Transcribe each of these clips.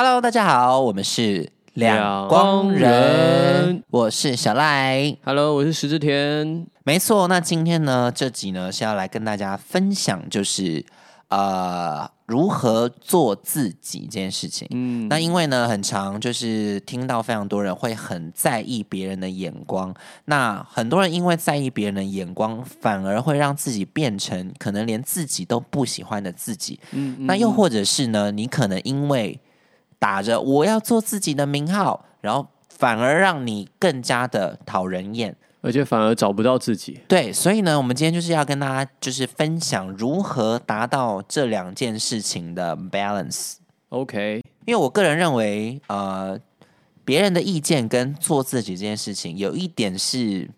Hello， 大家好，我们是两光人，我是小赖 ，Hello， 我是石之田。没错，那今天呢，这集呢是要来跟大家分享，就是如何做自己这件事情。那因为呢，很常就是听到非常多人会很在意别人的眼光。那很多人因为在意别人的眼光，反而会让自己变成可能连自己都不喜欢的自己。那又或者是呢，你可能因为打着我要做自己的名号，然后反而让你更加的讨人厌。而且反而找不到自己。对，所以呢，我们今天就是要跟大家就是分享如何达到这两件事情的 balance。OK， 因为我个人认为，别人的意见跟做自己这件事情，有一点是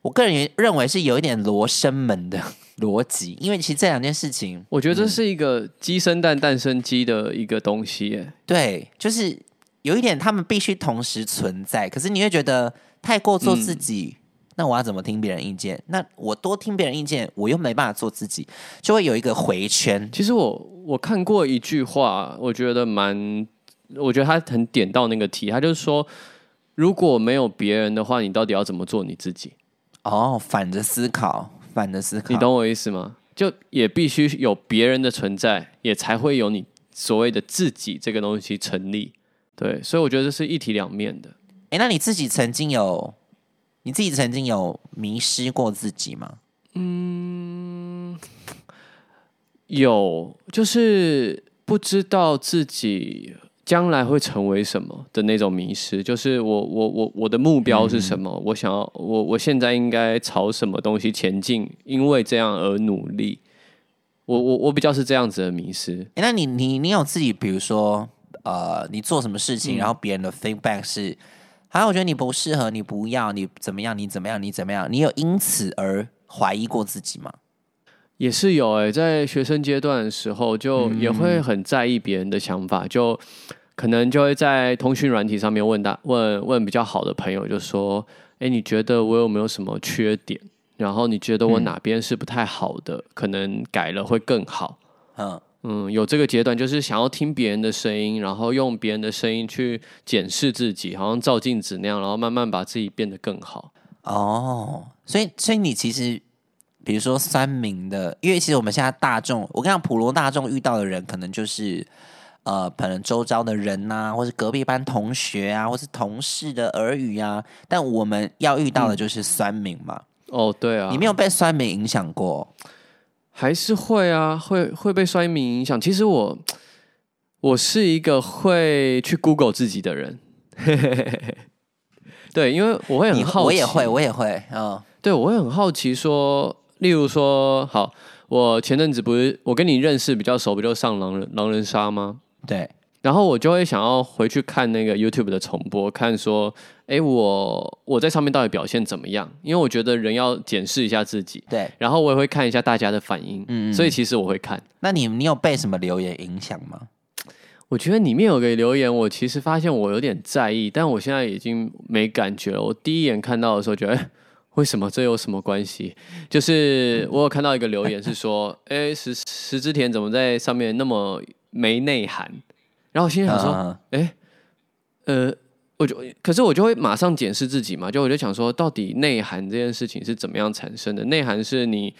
我个人认为是有一点罗生门的逻辑，因为其实这两件事情，我觉得这是一个鸡生蛋，蛋生鸡的一个东西耶。对，就是有一点他们必须同时存在，可是你会觉得太过做自己，那我要怎么听别人意见？那我多听别人意见，我又没办法做自己，就会有一个回圈。其实我看过一句话，我觉得他很点到那个题，他就是说，如果没有别人的话，你到底要怎么做你自己？哦，反着思考，你懂我意思吗？就也必须有别人的存在，也才会有你所谓的自己这个东西成立。对，所以我觉得这是一体两面的。欸，那你自己曾经有迷失过自己吗？有，就是不知道自己将来会成为什么的那种迷失，就是我的目标是什么，我现在应该朝什么东西前进，因为这样而努力。我比较是这样子的迷失。欸，那你有自己，比如说你做什么事情，然后别人的 feedback 是好像我觉得你不适合，你不要，你怎么样，你怎么样，你怎么样，你有因此而怀疑过自己吗？也是有欸，在学生阶段的时候，就也会很在意别人的想法，就可能就会在通讯软体上面问比较好的朋友，就说，欸，你觉得我有没有什么缺点？然后你觉得我哪边是不太好的，可能改了会更好。有这个阶段，就是想要听别人的声音，然后用别人的声音去检视自己，好像照镜子那样，然后慢慢把自己变得更好。哦，所以你其实，比如说酸民的，因为其实我们现在大众，我跟你讲，普罗大众遇到的人，可能就是可能周遭的人啊，或是隔壁班同学啊，或是同事的耳语啊，但我们要遇到的就是酸民嘛。哦，对啊，你没有被酸民影响过？还是会啊，会被酸民影响。其实我是一个会去 Google 自己的人，对，因为我会很好奇，我也会，对，我会很好奇说，例如说，好，我前阵子不是我跟你认识比较熟，不就上狼人杀吗？对，然后我就会想要回去看那个 YouTube 的重播，看说，哎，我在上面到底表现怎么样？因为我觉得人要检视一下自己。对，然后我也会看一下大家的反应。所以其实我会看。那你有被什么留言影响吗？我觉得里面有个留言，我其实发现我有点在意，但我现在已经没感觉了。我第一眼看到的时候觉得，哎，为什么？这有什么关系？就是我有看到一个留言是说，哎，石之田怎么在上面那么没内涵？然后我心里想说，哎，可是我就会马上检视自己嘛，就我就想说，到底内涵这件事情是怎么样产生的？内涵是你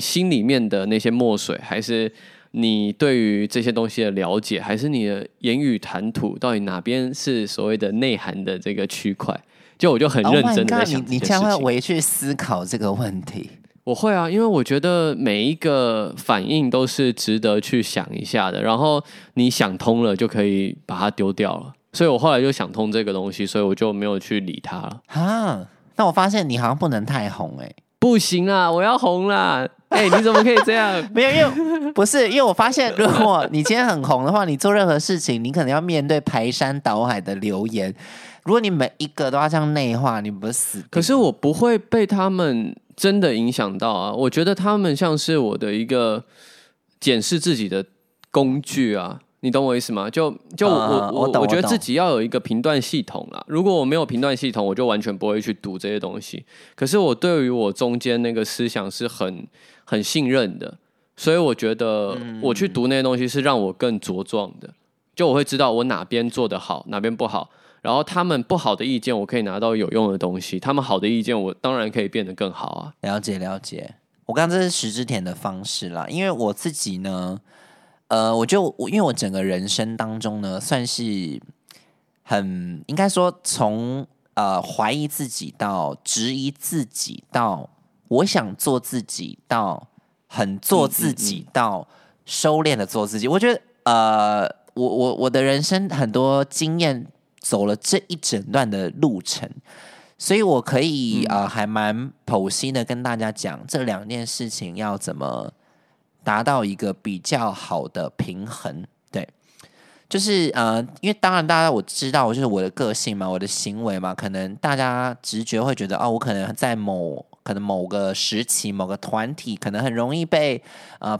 心里面的那些墨水，还是你对于这些东西的了解，还是你的言语谈吐，到底哪边是所谓的内涵的这个区块？就我就很认真的在想这件事情。Oh my God, 你这样会委屈思考这个问题？我会啊，因为我觉得每一个反应都是值得去想一下的，然后你想通了就可以把它丢掉了。所以我后来就想通这个东西，所以我就没有去理它了。啊，那我发现你好像不能太红欸。不行啦，我要红啦！哎，你怎么可以这样？没有，因为我发现，如果你今天很红的话，你做任何事情，你可能要面对排山倒海的留言。如果你每一个都要这样内化，你不是死？可是我不会被他们真的影响到啊！我觉得他们像是我的一个检视自己的工具啊，你懂我意思吗？就我觉得自己要有一个评断系统啦。如果我没有评断系统，我就完全不会去读这些东西。可是我对于我中间那个思想是很信任的，所以我觉得我去读那些东西是让我更茁壮的，就我会知道我哪边做得好哪边不好，然后他们不好的意见我可以拿到有用的东西，他们好的意见我当然可以变得更好啊。了解了解，我刚刚这是石之田的方式啦，因为我自己呢我就因为我整个人生当中呢算是很应该说从怀疑自己到质疑自己到我想做自己到很做自己到收敛的做自己，我觉得我的人生很多经验走了这一整段的路程，所以我可以还蛮剖析的跟大家讲这两件事情要怎么达到一个比较好的平衡。对，就是因为当然大家我知道就是我的个性嘛，我的行为嘛，可能大家直觉会觉得哦，我可能在某个时期某个团体可能很容易被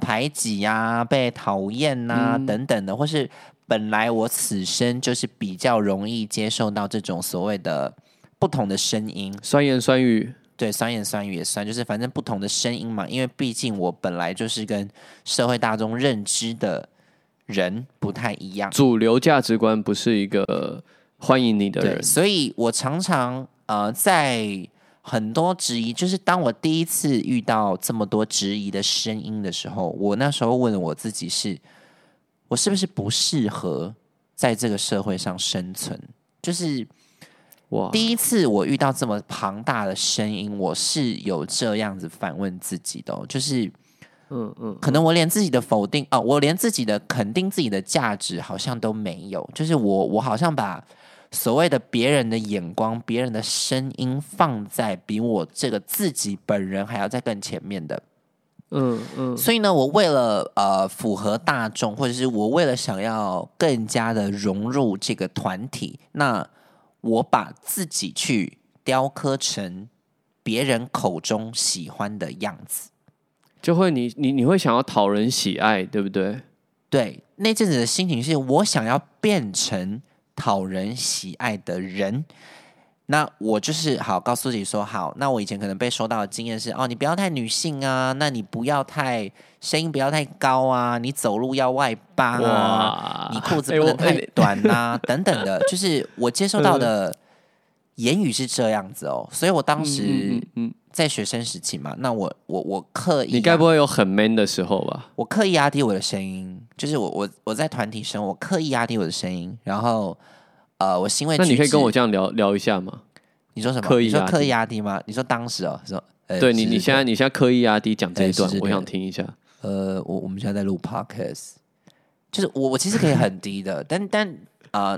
排挤啊被讨厌啊等等的，或是本来我此生就是比较容易接受到这种所谓的不同的声音，酸言酸语，对，酸言酸语也酸，就是反正不同的声音嘛，因为毕竟我本来就是跟社会大众认知的人不太一样，主流价值观不是一个欢迎你的人，所以我常常在很多质疑，就是当我第一次遇到这么多质疑的声音的时候，我那时候问我自己是，我是不是不适合在这个社会上生存？就是第一次我遇到这么庞大的声音，我是有这样子反问自己的就是可能我连自己的否定我连自己的肯定自己的价值好像都没有，就是我好像把所谓的别人的眼光别人的声音放在比我这个自己本人还要在更前面的所以呢我为了符合大众或者是我为了想要更加的融入这个团体，那我把自己去雕刻成别人口中喜欢的样子，就会你会想要讨人喜爱，对不对？对，那阵子的心情是我想要变成讨人喜爱的人，那我就是好告诉自己说，好，那我以前可能被说到的经验是哦，你不要太女性啊，那你不要太声音不要太高啊，你走路要外八啊，你裤子不能太短啊，等等的，就是我接受到的言语是这样子哦，所以我当时在学生时期嘛，那我刻意，你该不会有很 man 的时候吧？我刻意压低我的声音，就是我在团体生活，我刻意压低我的声音，然后我行为举止，那你可以跟我这样聊一下吗？你说什么？刻意压低？你说刻意压低吗？你说当时哦，说对你现在刻意压低讲这一段，我想听一下。我们现在在录 podcast， 就是我其实可以很低的，但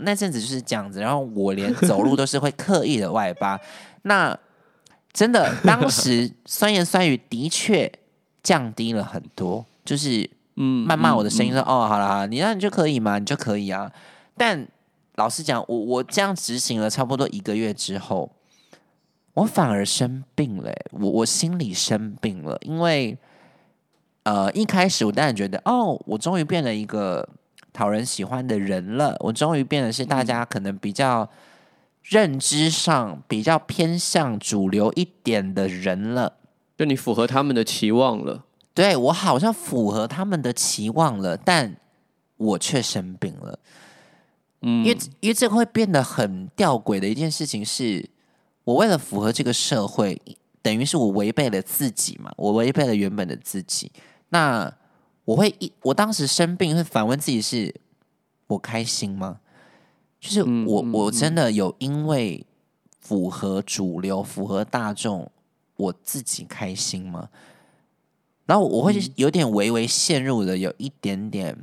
那阵子就是这样子，然后我连走路都是会刻意的外八。那真的，当时酸言酸语的确降低了很多，就是慢慢我的声音说哦，好啦，你就可以嘛，你就可以啊。但老实讲，我这样执行了差不多1个月之后，我反而生病了欸，我心里生病了，因为一开始我当然觉得哦，我终于变了一个讨人喜欢的人了，我终于变得是大家可能比较认知上比较偏向主流一点的人了，就你符合他们的期望了。对，我好像符合他们的期望了，但我却生病了。因为这个会变得很吊诡的一件事情是，我为了符合这个社会，等于是我违背了自己嘛，我违背了原本的自己。那我当时生病会反问自己是，我开心吗？就是我真的有因为符合主流、符合大众，我自己开心吗？然后我会有点微微陷入的有一点点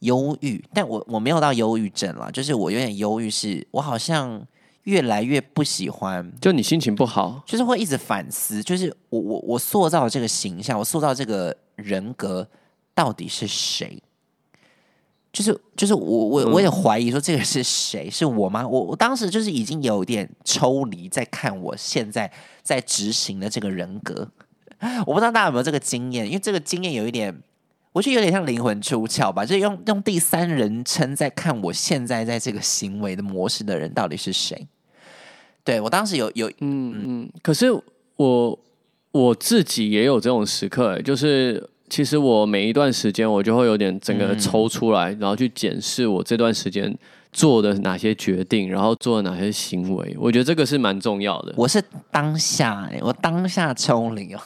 忧郁，但我没有到忧郁症啦，就是我有点忧郁，是我好像越来越不喜欢，就你心情不好，就是会一直反思，就是我塑造这个形象，我塑造这个人格到底是谁？就是我也怀疑说这个是谁？是我吗？我当时就是已经有点抽离，在看我现在在执行的这个人格，我不知道大家有没有这个经验，因为这个经验有一点。我觉得有点像灵魂出窍吧，就是用第三人称在看我现在在这个行为的模式的人到底是谁。对，我当时可是我自己也有这种时刻，就是其实我每一段时间我就会有点整个抽出来，然后去检视我这段时间做的哪些决定，然后做的哪些行为，我觉得这个是蛮重要的。我是当下、欸，我当下抽离哦，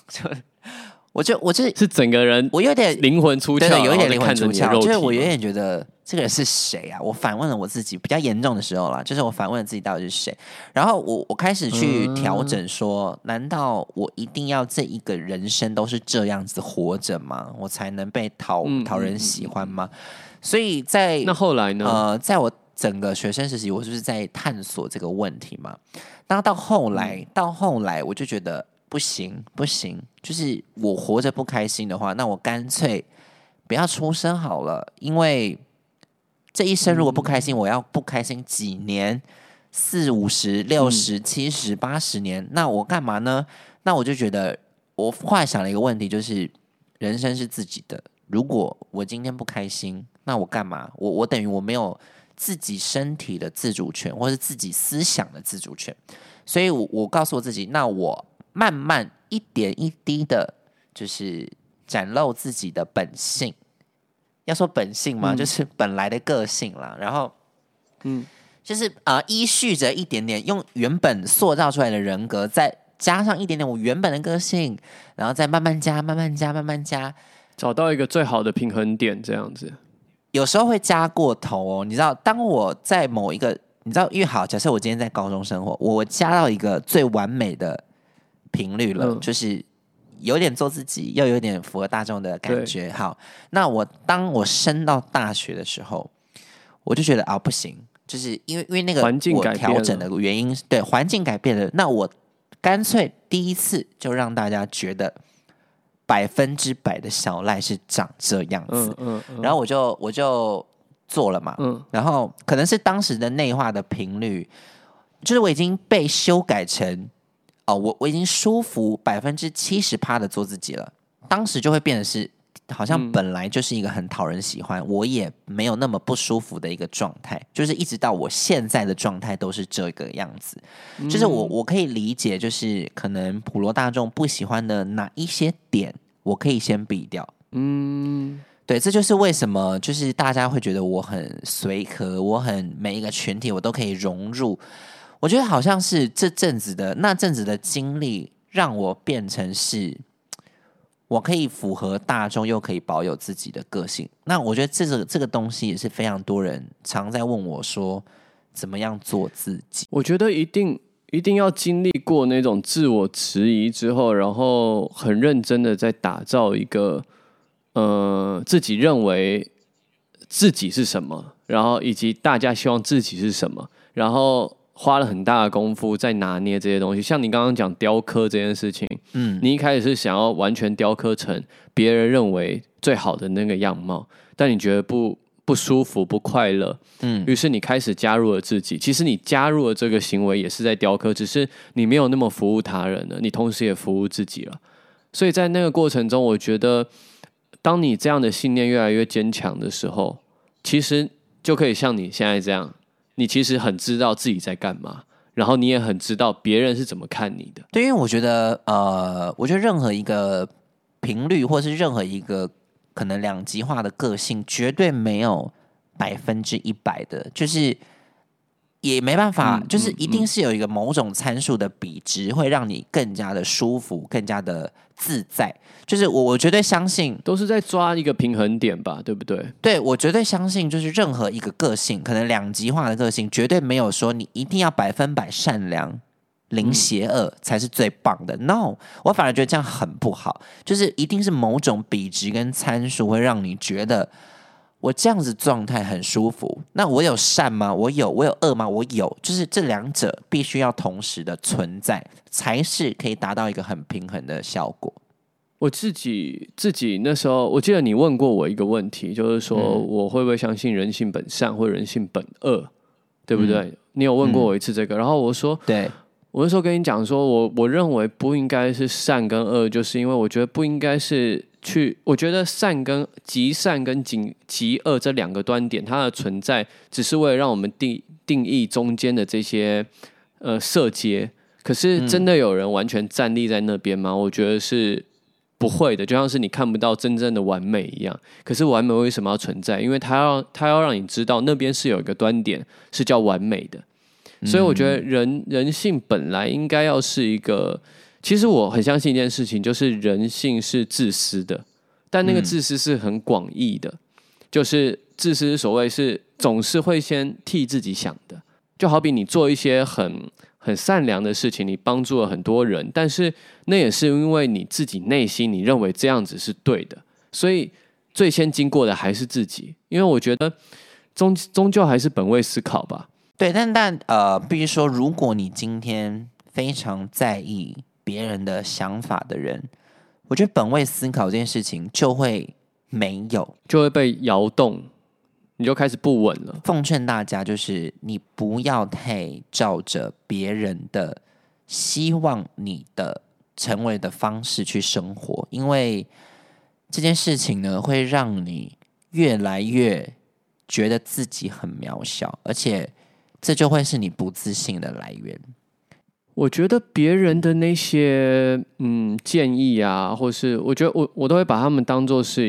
我就是整个人，我有点灵魂出窍，对，有一点灵魂出窍，就是我有点觉得这个人是谁啊？我反问了我自己，比较严重的时候啦，就是我反问了自己到底是谁，然后我开始去调整说，难道我一定要这一个人生都是这样子活着吗？我才能被讨人喜欢吗？所以在那后来呢？在我整个学生时期，我就是在探索这个问题嘛。那到后来，我就觉得。不行，就是我活着不开心的话，那我干脆不要出生好了。因为这一生如果不开心，我要不开心几年，40、50、60、70、80年，那我干嘛呢？那我就觉得，我幻想了一个问题，就是人生是自己的。如果我今天不开心，那我干嘛？我等于我没有自己身体的自主权，或是自己思想的自主权。所以我告诉我自己，那我。慢慢一点一滴的，就是展露自己的本性。要说本性嘛，就是本来的个性啦。然后，就是依序着一点点，用原本塑造出来的人格，再加上一点点我原本的个性，然后再慢慢加，找到一个最好的平衡点，这样子。有时候会加过头哦，你知道，当我在某一个，你知道，因为好，假设我今天在高中生活，我加到一个最完美的。频率了，就是有点做自己，又有点符合大众的感觉。好，那当我升到大学的时候，我就觉得啊，不行，就是因为那个我调整的原因，对，环境改变了。那我干脆第一次就让大家觉得100%的小赖是长这样子，然后我就做了嘛，然后可能是当时的内化的频率，就是我已经被修改成。哦，我已经舒服70%的做自己了，当时就会变得是好像本来就是一个很讨人喜欢，我也没有那么不舒服的一个状态，就是一直到我现在的状态都是这个样子，就是我可以理解，就是可能普罗大众不喜欢的哪一些点，我可以先避掉，对，这就是为什么就是大家会觉得我很随和，我很每一个群体我都可以融入。我觉得好像是这阵子的那阵子的经历，让我变成是，我可以符合大众，又可以保有自己的个性。那我觉得这个东西也是非常多人常在问我说，怎么样做自己？我觉得一定要经历过那种自我质疑之后，然后很认真的在打造一个，自己认为自己是什么，然后以及大家希望自己是什么，然后。花了很大的功夫在拿捏这些东西，像你刚刚讲雕刻这件事情，你一开始是想要完全雕刻成别人认为最好的那个样貌，但你觉得不舒服、不快乐，于是你开始加入了自己。其实你加入了这个行为也是在雕刻，只是你没有那么服务他人了，你同时也服务自己了。所以在那个过程中，我觉得当你这样的信念越来越坚强的时候，其实就可以像你现在这样。你其实很知道自己在干嘛，然后你也很知道别人是怎么看你的。对，因为我觉得，任何一个频率，或是任何一个可能两极化的个性，绝对没有100%的，就是也没办法，就是一定是有一个某种参数的比值，会让你更加的舒服，更加的自在。就是我绝对相信，都是在抓一个平衡点吧，对不对？对，我绝对相信，就是任何一个个性，可能两极化的个性，绝对没有说你一定要100%善良、零邪恶才是最棒的。No， 我反而觉得这样很不好，就是一定是某种比值跟参数会让你觉得我这样子状态很舒服。那我有善吗？我有。我有恶吗？我有。就是这两者必须要同时的存在，才是可以达到一个很平衡的效果。我自己那时候，我记得你问过我一个问题，就是说我会不会相信人性本善或人性本恶，对不对？你有问过我一次这个，然后我说，对，我那时候跟你讲说，我认为不应该是善跟恶，就是因为我觉得不应该是去，我觉得极善跟极恶这两个端点，它的存在只是为了让我们定义中间的这些色阶。可是真的有人完全站立在那边吗？我觉得是。不会的，就像是你看不到真正的完美一样。可是完美为什么要存在？因为它要让你知道那边是有一个端点是叫完美的。所以我觉得人性本来应该要是一个，其实我很相信一件事情，就是人性是自私的，但那个自私是很广义的，就是自私所谓是总是会先替自己想的。就好比你做一些很善良的事情，你帮助了很多人，但是那也是因为你自己内心你认为这样子是对的，所以最先经过的还是自己。因为我觉得终究还是本位思考吧。对，但必须说，如果你今天非常在意别人的想法的人，我觉得本位思考这件事情就会没有，就会被摇动。你就开始不稳了。奉劝大家，就是你不要太照着别人的希望你的成为的方式去生活，因为这件事情呢，会让你越来越觉得自己很渺小，而且这就会是你不自信的来源。我觉得别人的那些建议啊，或是我觉得我都会把他们当作是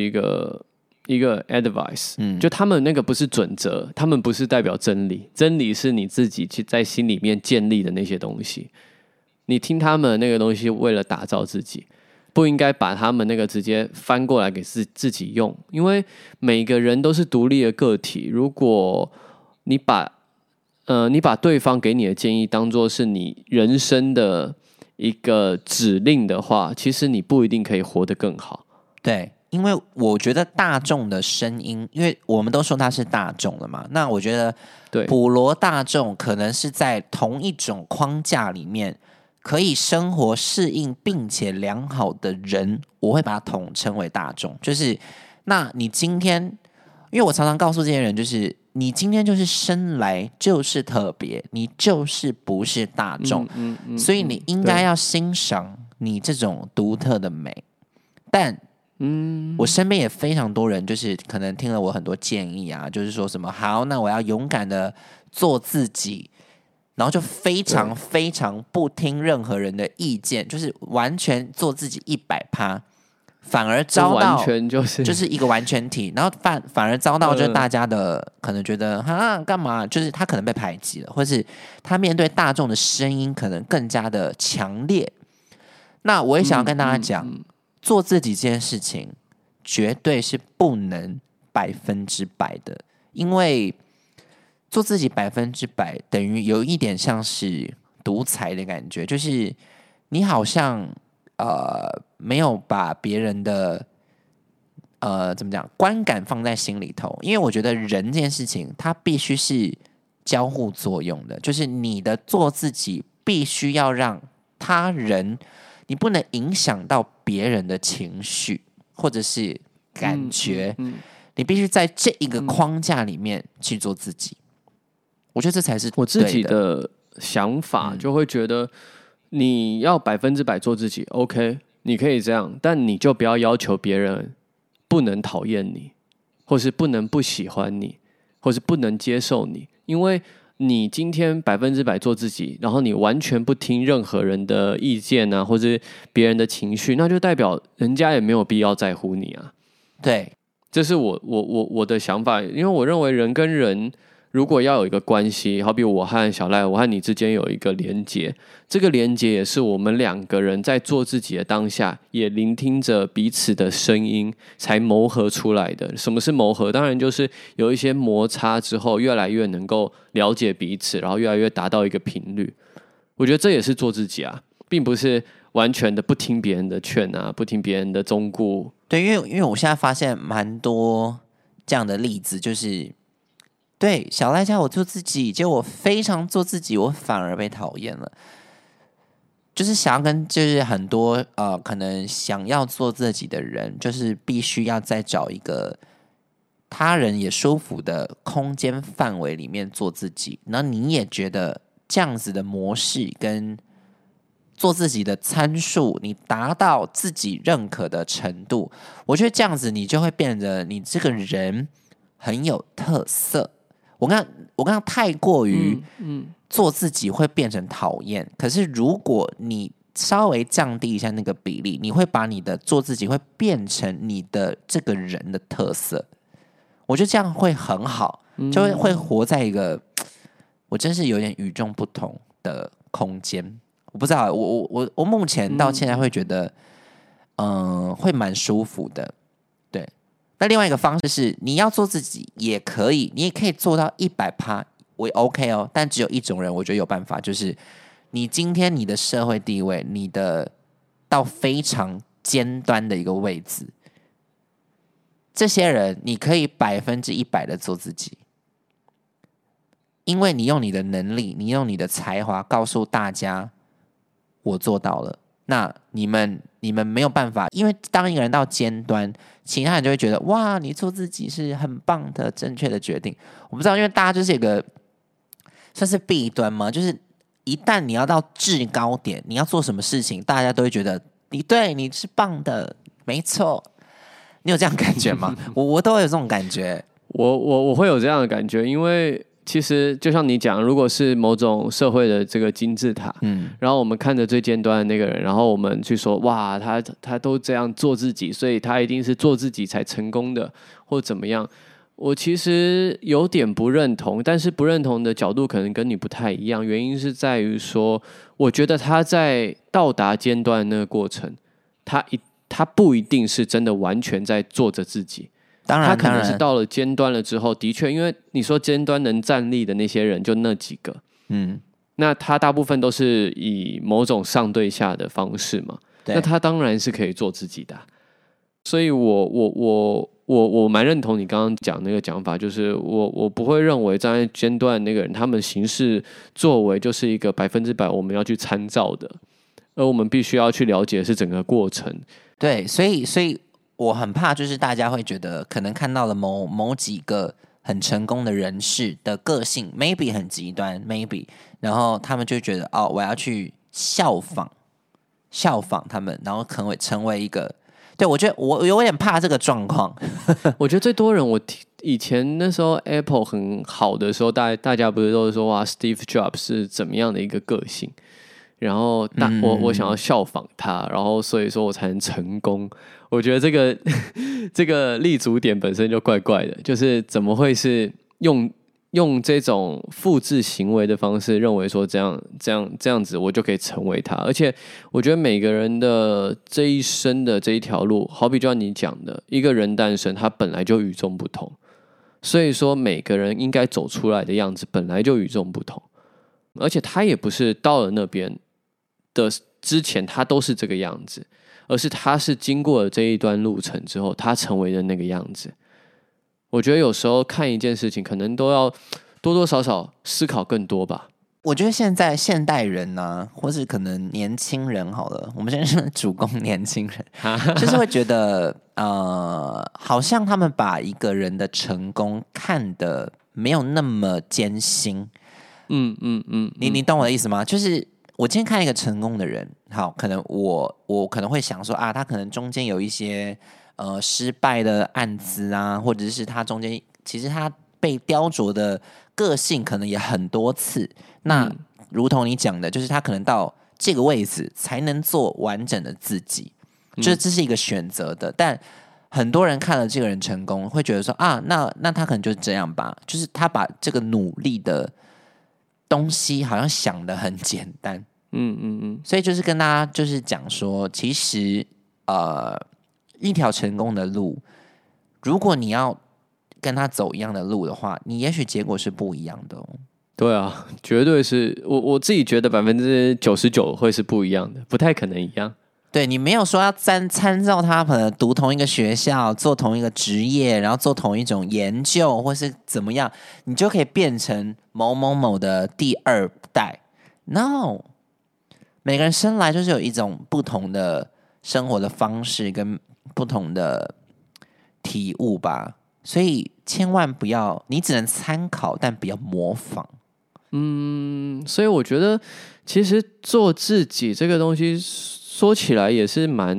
一个 advice， 就他们那个不是准则，他们不是代表真理，真理是你自己在心里面建立的那些东西。你听他们那个东西，为了打造自己，不应该把他们那个直接翻过来给自己用，因为每个人都是独立的个体。如果你把对方给你的建议当作是你人生的一个指令的话，其实你不一定可以活得更好。对。因为我觉得大众的声音，因为我们都说它是大众了嘛，那我觉得普罗大众可能是在同一种框架里面可以生活适应并且良好的人，我会把它统称为大众。就是那你今天，因为我常常告诉这些人，就是你今天就是生来就是特别，你就是不是大众，所以你应该要欣赏你这种独特的美。但我身边也非常多人，就是可能听了我很多建议啊，就是说什么好，那我要勇敢的做自己，然后就非常非常不听任何人的意见，就是完全做自己 100%， 反而遭到完全就是一个完全体，然后反而遭到就是大家的可能觉得哈干嘛，就是他可能被排挤了，或是他面对大众的声音可能更加的强烈。那我也想要跟大家讲，做自己这件事情绝对是不能100%的，因为做自己100%等于有一点像是独裁的感觉，就是你好像没有把别人的怎么讲观感放在心里头。因为我觉得人这件事情它必须是交互作用的，就是你的做自己必须要让他人，你不能影响到别人的情绪或者是感觉，你必须在这一个框架里面去做自己。我觉得这才是对的。我自己的想法就会觉得，你要100%做自己 OK， 你可以这样，但你就不要要求别人不能讨厌你，或是不能不喜欢你，或是不能接受你。因为你今天100%做自己，然后你完全不听任何人的意见啊，或是别人的情绪，那就代表人家也没有必要在乎你啊。对，这是我的想法。因为我认为人跟人如果要有一个关系，好比我和小赖，我和你之间有一个连结，这个连结也是我们两个人在做自己的当下，也聆听着彼此的声音才磨合出来的。什么是磨合？当然就是有一些摩擦之后，越来越能够了解彼此，然后越来越达到一个频率。我觉得这也是做自己啊，并不是完全的不听别人的劝啊，不听别人的忠告。对，因为我现在发现蛮多这样的例子，就是对小赖家我做自己，结果我非常做自己，我反而被讨厌了。就是想要跟就是很多可能想要做自己的人，就是必须要再找一个他人也舒服的空间范围里面做自己。然后你也觉得这样子的模式跟做自己的参数，你达到自己认可的程度，我觉得这样子你就会变得你这个人很有特色。我刚刚太过于做自己会变成讨厌，可是如果你稍微降低一下那个比例，你会把你的做自己会变成你的这个人的特色。我觉得这样会很好，就会活在一个我真是有点与众不同的空间。我不知道，我目前到现在会觉得，会蛮舒服的。对，那另外一个方式是，你要做自己也可以，你也可以做到 100%， 我 OK 哦。但只有一种人，我觉得有办法，就是你今天你的社会地位，你的到非常尖端的一个位置，这些人你可以100%的做自己。因为你用你的能力，你用你的才华告诉大家我做到了，那你们没有办法，因为当一个人到尖端，其他人就会觉得哇，你做自己是很棒的正确的决定。我不知道，因为大家就是一个算是弊端嘛，就是一旦你要到制高点，你要做什么事情，大家都会觉得你是棒的，没错。你有这样感觉吗？我都会有这种感觉，我会有这样的感觉，因为其实就像你讲，如果是某种社会的这个金字塔，然后我们看着最尖端的那个人，然后我们去说哇，他都这样做自己，所以他一定是做自己才成功的，或怎么样。我其实有点不认同，但是不认同的角度可能跟你不太一样，原因是在于说，我觉得他在到达尖端的那个过程，他不一定是真的完全在做着自己。当然，他可能是到了尖端了之后，的确，因为你说尖端能站立的那些人就那几个，那他大部分都是以某种上对下的方式嘛，那他当然是可以做自己的。所以我蛮认同你刚刚讲那个讲法，就是我不会认为站在尖端那个人，他们行事作为就是一个100%我们要去参照的，而我们必须要去了解是整个过程。对，所以。我很怕，就是大家会觉得可能看到了某几个很成功的人士的个性 ，maybe 很极端 ，maybe， 然后他们就觉得哦，我要去效仿他们，然后可能会成为一个。对，我觉得我有点怕这个状况。我觉得最多人，我以前那时候 Apple 很好的时候，大家不是都说哇 ，Steve Jobs 是怎么样的一个个性，然后我想要效仿他，然后所以说我才能成功。我觉得这个立足点本身就怪怪的，就是怎么会是用这种复制行为的方式，认为说这样子我就可以成为他。而且我觉得每个人的这一生的这一条路，好比就像你讲的，一个人诞生他本来就与众不同，所以说每个人应该走出来的样子本来就与众不同，而且他也不是到了那边的之前他都是这个样子，而是他是经过了这一段路程之后他成为了那个样子。我觉得有时候看一件事情可能都要多多少少思考更多吧。我觉得现在现代人啊，或是可能年轻人好了，我们现在是主攻年轻人，就是会觉得好像他们把一个人的成功看得没有那么艰辛。你懂我的意思吗？就是我今天看一个成功的人，好，可能我可能会想说啊，他可能中间有一些失败的案子啊，或者是他中间其实他被雕琢的个性可能也很多次。那如同你讲的，就是他可能到这个位置才能做完整的自己，就是这是一个选择的。但很多人看了这个人成功，会觉得说啊，那他可能就是这样吧，就是他把这个努力的东西好像想得很简单，所以就是跟大家就是讲说，其实一条成功的路，如果你要跟他走一样的路的话，你也许结果是不一样的哦。对啊，绝对是我自己觉得99%会是不一样的，不太可能一样。对，你没有说要参照他可能读同一个学校，做同一个职业，然后做同一种研究，或是怎么样，你就可以变成某某某的第2代。No， 每个人生来就是有一种不同的生活的方式跟不同的体悟吧，所以千万不要，你只能参考，但不要模仿。所以我觉得其实做自己这个东西。说起来也是蛮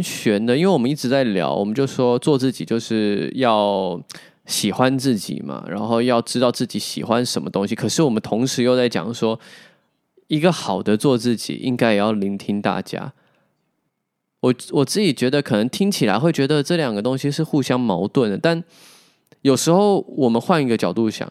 玄的，因为我们一直在聊，我们就说做自己就是要喜欢自己嘛，然后要知道自己喜欢什么东西。可是我们同时又在讲说，一个好的做自己应该也要聆听大家。我自己觉得可能听起来会觉得这两个东西是互相矛盾的，但有时候我们换一个角度想，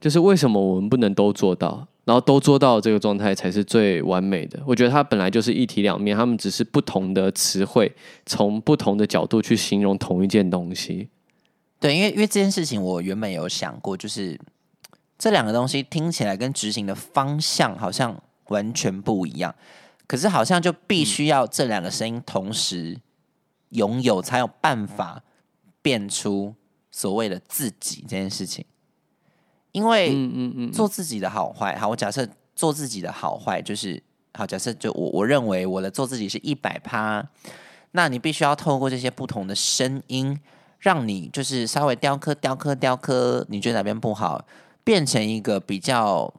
就是为什么我们不能都做到，然后都做到这个状态才是最完美的。我觉得它本来就是一体两面，他们只是不同的词汇，从不同的角度去形容同一件东西。对，因为这件事情我原本有想过，就是这两个东西听起来跟执行的方向好像完全不一样，可是好像就必须要这两个声音同时拥有，才有办法变出所谓的自己这件事情。因为做自己的好坏，好，我假设做自己的好坏就是好，假设就我认为我的做自己是 100%， 那你必须要透过这些不同的声音，让你就是稍微雕刻，你觉得哪边不好，变成一个比较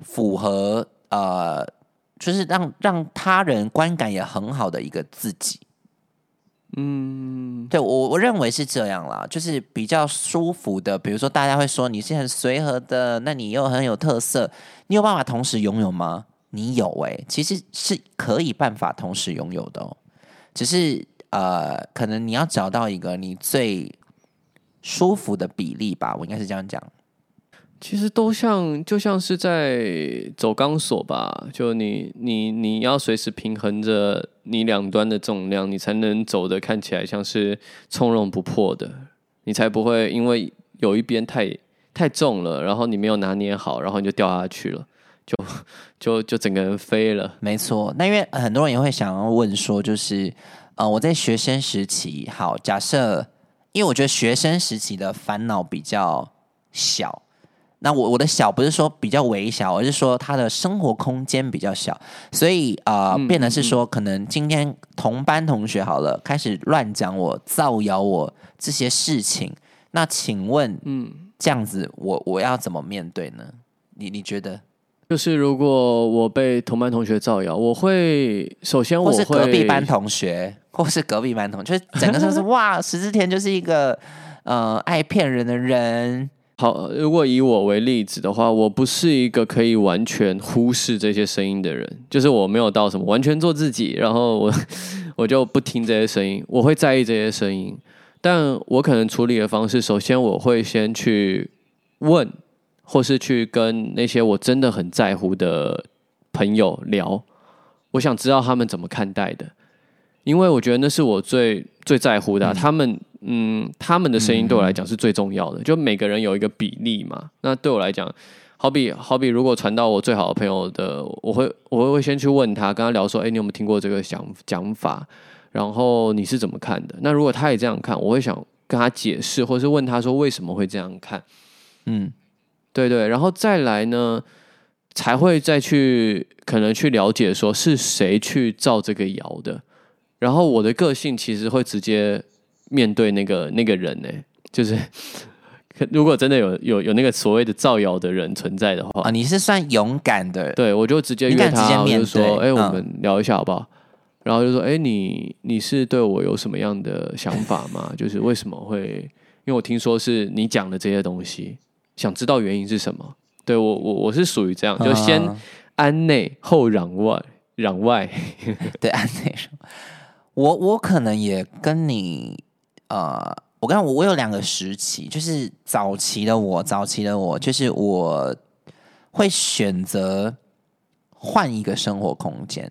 符合就是让他人观感也很好的一个自己。对，我认为是这样啦，就是比较舒服的。比如说大家会说你是很随和的，那你又很有特色，你有办法同时拥有吗？你有欸，其实是可以办法同时拥有的哦，只是可能你要找到一个你最舒服的比例吧，我应该是这样讲。其实都像，就像是在走钢索吧，就你要随时平衡着你两端的重量，你才能走的看起来像是从容不迫的，你才不会因为有一边太重了，然后你没有拿捏好，然后你就掉下去了，就整个人飞了。没错，那因为很多人也会想要问说，就是我在学生时期，好，假设，因为我觉得学生时期的烦恼比较小。那我的小不是说比较微小，而是说他的生活空间比较小，所以变得是说可能今天同班同学好了开始乱讲我、造谣我这些事情，那请问这样子我要怎么面对呢？你觉得？就是如果我被同班同学造谣，我会首先我会，或是隔壁班同学，就是整个就是哇，石之田就是一个爱骗人的人。好，如果以我为例子的话，我不是一个可以完全忽视这些声音的人，就是我没有到什么完全做自己，然后我就不听这些声音，我会在意这些声音，但我可能处理的方式，首先我会先去问，或是去跟那些我真的很在乎的朋友聊，我想知道他们怎么看待的，因为我觉得那是我最在乎的，他们的声音对我来讲是最重要的，就每个人有一个比例嘛。那对我来讲，好比如果传到我最好的朋友的，我会先去问他，跟他聊说，你有没有听过这个讲法？然后你是怎么看的？那如果他也这样看，我会想跟他解释，或是问他说为什么会这样看。对对，然后再来呢，才会再去可能去了解说是谁去造这个谣的。然后我的个性其实会直接面对那个人呢，就是如果真的有那个所谓的造谣的人存在的话，你是算勇敢的，对，我就直接约他，我就说，我们聊一下好不好？然后就说，你是对我有什么样的想法吗？就是为什么会？因为我听说是你讲的这些东西，想知道原因是什么？对我是属于这样，就先安内后攘外，对，安内。我可能也跟你我刚刚我有两个时期，就是早期的我就是我会选择换一个生活空间，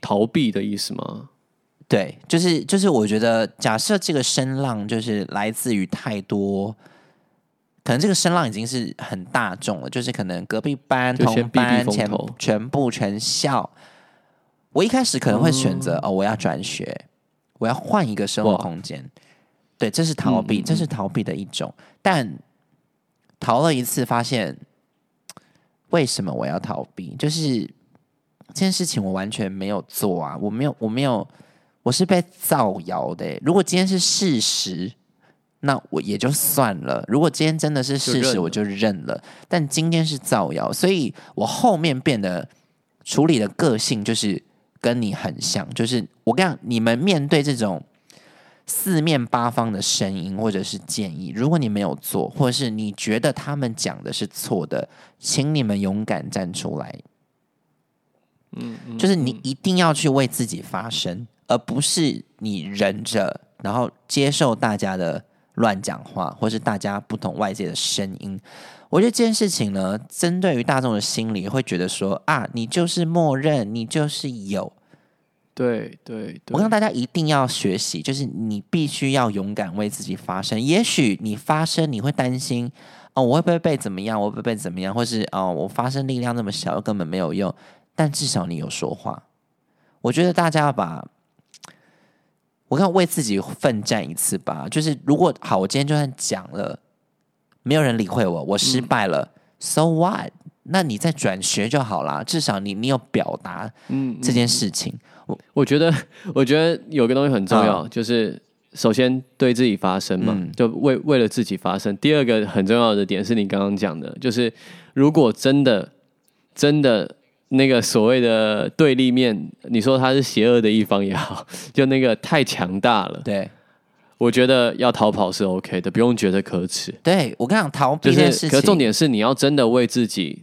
逃避的意思吗？对，就是我觉得假设这个声浪就是来自于太多，可能这个声浪已经是很大众了，就是可能隔壁班同班全部全校。我一开始可能会选择我要转学，我要换一个生活空间。对，这是逃避，这是逃避的一种。但逃了一次，发现为什么我要逃避？就是这件事情我完全没有做啊，我没有，我是被造谣的。如果今天是事实，那我也就算了；如果今天真的是事实，我就认了。但今天是造谣，所以我后面变得处理的个性就是跟你很像，就是我跟你讲，你们面对这种四面八方的声音或者是建议，如果你没有做，或者是你觉得他们讲的是错的，请你们勇敢站出来。就是你一定要去为自己发声，而不是你忍着，然后接受大家的乱讲话，或是大家不同外界的声音。我觉得这件事情呢，针对于大众的心理会觉得说啊，你就是默认，你就是有。对对对，我跟大家一定要学习，就是你必须要勇敢为自己发声。也许你发声，你会担心哦，我会不会被怎么样？我会不会被怎么样？或是哦，我发声力量那么小，根本没有用。但至少你有说话。我觉得大家我为自己奋战一次吧。就是如果好，我今天就算讲了，没有人理会我，我失败了，so what？那你再转学就好啦，至少你有表达这件事情。我觉得有个东西很重要，就是首先对自己发声嘛，就为了自己发声。第二个很重要的点是你刚刚讲的，就是如果真的那个所谓的对立面，你说他是邪恶的一方也好，就那个太强大了，对。我觉得要逃跑是 OK 的，不用觉得可耻。对，我刚讲逃避这件事情，可是重点是你要真的为自己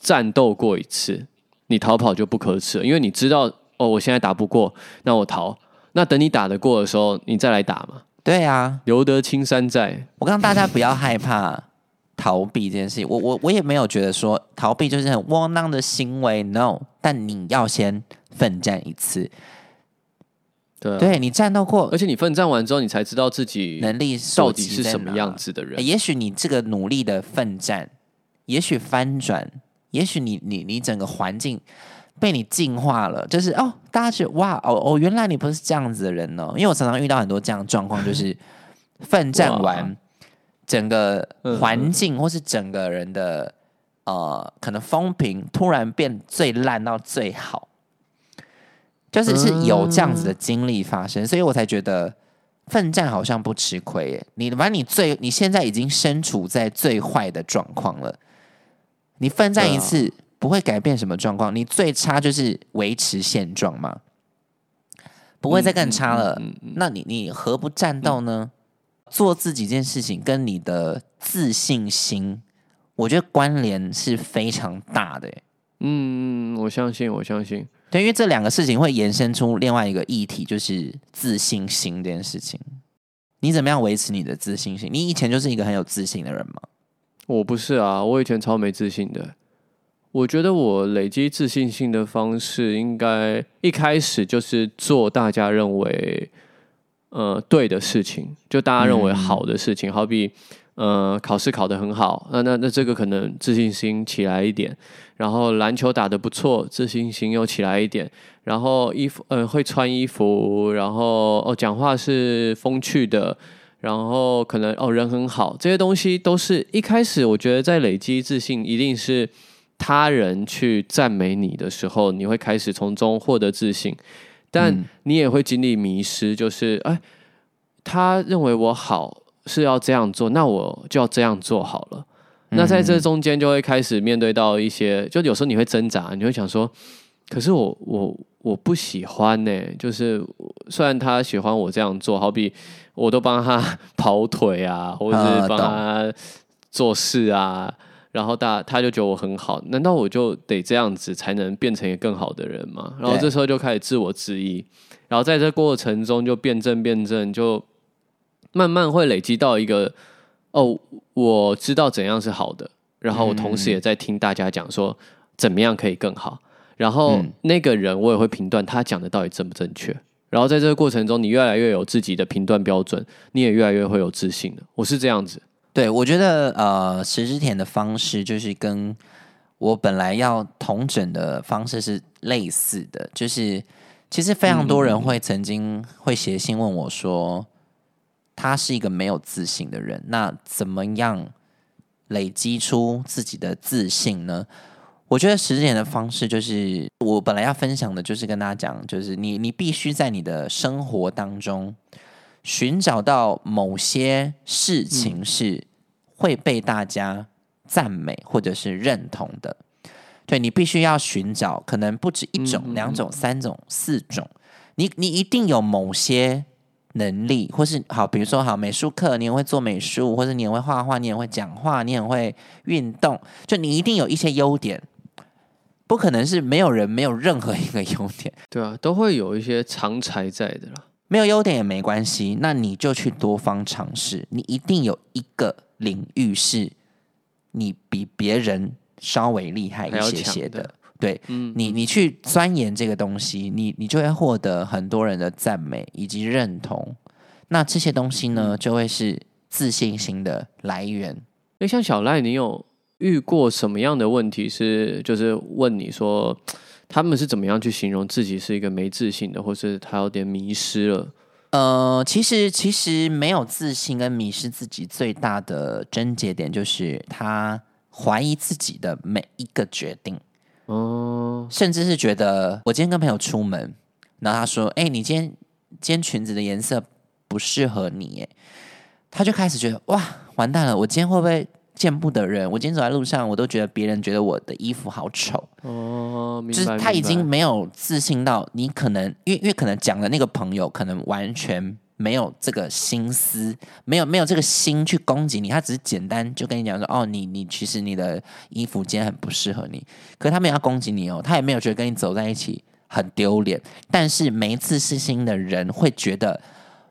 战斗过一次，你逃跑就不可耻了，因为你知道哦，我现在打不过，那我逃，那等你打得过的时候，你再来打嘛。对啊，留得青山在。我告诉大家不要害怕逃避这件事情，我也没有觉得说逃避就是很窝囊的行为 ，no， 但你要先奋战一次。对， 对，你战斗过，而且你奋战完之后，你才知道自己能力到底是什么样子的人。也许你这个努力的奋战，也许翻转，也许你整个环境被你净化了，就是哦，大家觉得哇哦，原来你不是这样子的人哦。因为我常常遇到很多这样的状况，就是奋战完，整个环境或是整个人的可能风评突然变最烂到最好。就是有这样子的经历发生，所以我才觉得奋战好像不吃亏耶。你现在已经身处在最坏的状况了，你奋战一次不会改变什么状况，你最差就是维持现状嘛，不会再更差了。那你何不战斗呢？做自己这件事情跟你的自信心，我觉得关联是非常大的耶。我相信。对，因为这两个事情会延伸出另外一个议题，就是自信心这件事情。你怎么样维持你的自信心？你以前就是一个很有自信的人吗？我不是啊，我以前超没自信的。我觉得我累积自信心的方式，应该一开始就是做大家认为对的事情，就大家认为好的事情，好比考试考得很好，那这个可能自信心起来一点，然后篮球打得不错，自信心又起来一点，然后会穿衣服，然后讲话是风趣的，然后可能人很好，这些东西都是一开始我觉得在累积自信，一定是他人去赞美你的时候，你会开始从中获得自信，但你也会经历迷失，就是他认为我好。是要这样做，那我就要这样做好了。那在这中间就会开始面对到一些，就有时候你会挣扎，你会想说，可是我不喜欢欸，就是虽然他喜欢我这样做，好比我都帮他跑腿啊，或者是帮他做事啊，然后他就觉得我很好，难道我就得这样子才能变成一个更好的人吗？然后这时候就开始自我质疑，然后在这过程中就辩证就。慢慢会累积到一个我知道怎样是好的，然后我同时也在听大家讲说怎么样可以更好，然后那个人我也会评断他讲的到底正不正确，然后在这个过程中你越来越有自己的评断标准，你也越来越会有自信的。我是这样子。对，我觉得石之田的方式就是跟我本来要统整的方式是类似的，就是其实非常多人会曾经会写信问我说他是一个没有自信的人，那怎么样累积出自己的自信呢？我觉得实践的方式就是我本来要分享的，就是跟大家讲，就是你必须在你的生活当中寻找到某些事情是会被大家赞美或者是认同的。对，你必须要寻找，可能不止一种、2种、3种、4种，你一定有某些能力，或是好，比如说好美术课，你也会做美术，或是你也会画画，你也会讲话，你也会运动，就你一定有一些优点，不可能是没有人没有任何一个优点。对啊，都会有一些长才在的啦。没有优点也没关系，那你就去多方尝试，你一定有一个领域是你比别人稍微厉害一些些的。对，你去钻研这个东西，你就会获得很多人的赞美以及认同。那这些东西呢，就会是自信心的来源。那像小赖，你有遇过什么样的问题是，就是问你说，他们是怎么样去形容自己是一个没自信的，或是他有点迷失了？其实没有自信跟迷失自己最大的症结点就是他怀疑自己的每一个决定。甚至是觉得我今天跟朋友出门，然后他说：“欸，你今天裙子的颜色不适合你耶。”他就开始觉得哇，完蛋了！我今天会不会见不得人？我今天走在路上，我都觉得别人觉得我的衣服好丑。哦，明白。就是他已经没有自信到你可能，因为可能讲的那个朋友可能完全没有这个心思，没有这个心去攻击你，他只是简单就跟你讲说，哦，你其实你的衣服今天很不适合你，可是他没有要攻击你哦，他也没有觉得跟你走在一起很丢脸，但是没自信的人会觉得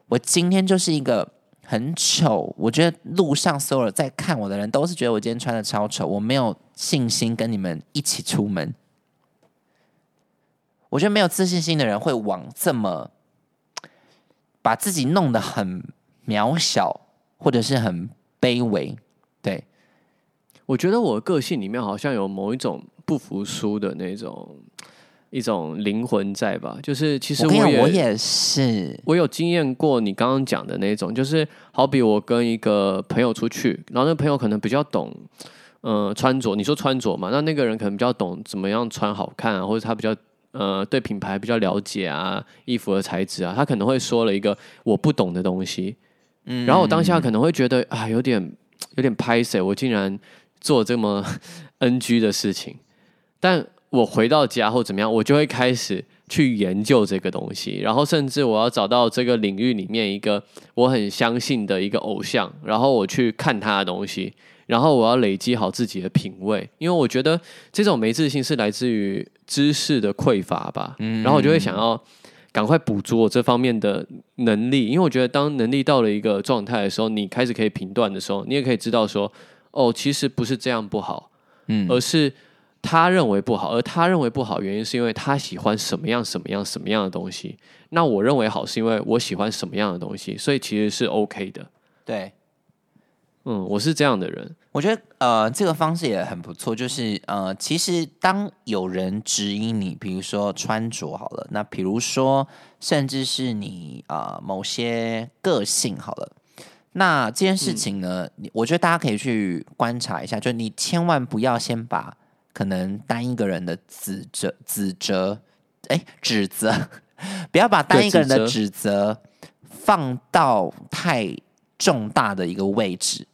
我今天就是一个很丑，我觉得路上所有在看我的人都是觉得我今天穿的超丑，我没有信心跟你们一起出门。我觉得没有自信的人会往这么把自己弄得很渺小，或者是很卑微，对。我觉得我的个性里面好像有某一种不服输的那种一种灵魂在吧，就是其实我也是，我有经验过你刚刚讲的那种，就是好比我跟一个朋友出去，然后那个朋友可能比较懂。穿着，你说穿着嘛，那个人可能比较懂怎么样穿好看啊，或者他比较。对品牌比较了解啊，衣服的材质啊，他可能会说了一个我不懂的东西，然后我当下可能会觉得啊，有点拍谁，我竟然做这么 NG 的事情。但我回到家后怎么样，我就会开始去研究这个东西，然后甚至我要找到这个领域里面一个我很相信的一个偶像，然后我去看他的东西，然后我要累积好自己的品味，因为我觉得这种没自信是来自于知识的匮乏吧。然后我就会想要赶快捕捉这方面的能力，因为我觉得当能力到了一个状态的时候，你开始可以评断的时候，你也可以知道说，哦，其实不是这样不好，而是他认为不好，而他认为不好原因是因为他喜欢什么样什么样什么样的东西，那我认为好是因为我喜欢什么样的东西，所以其实是 OK 的。对，我是这样的人。我觉得这个方式也很不错，就是其实当有人质疑你，比如说穿着好了，那比如说甚至是你某些个性好了，那这件事情呢，我觉得大家可以去观察一下，就你千万不要先把可能单一个人的指责，不要把单一个人的指责放到太重大的一个位置。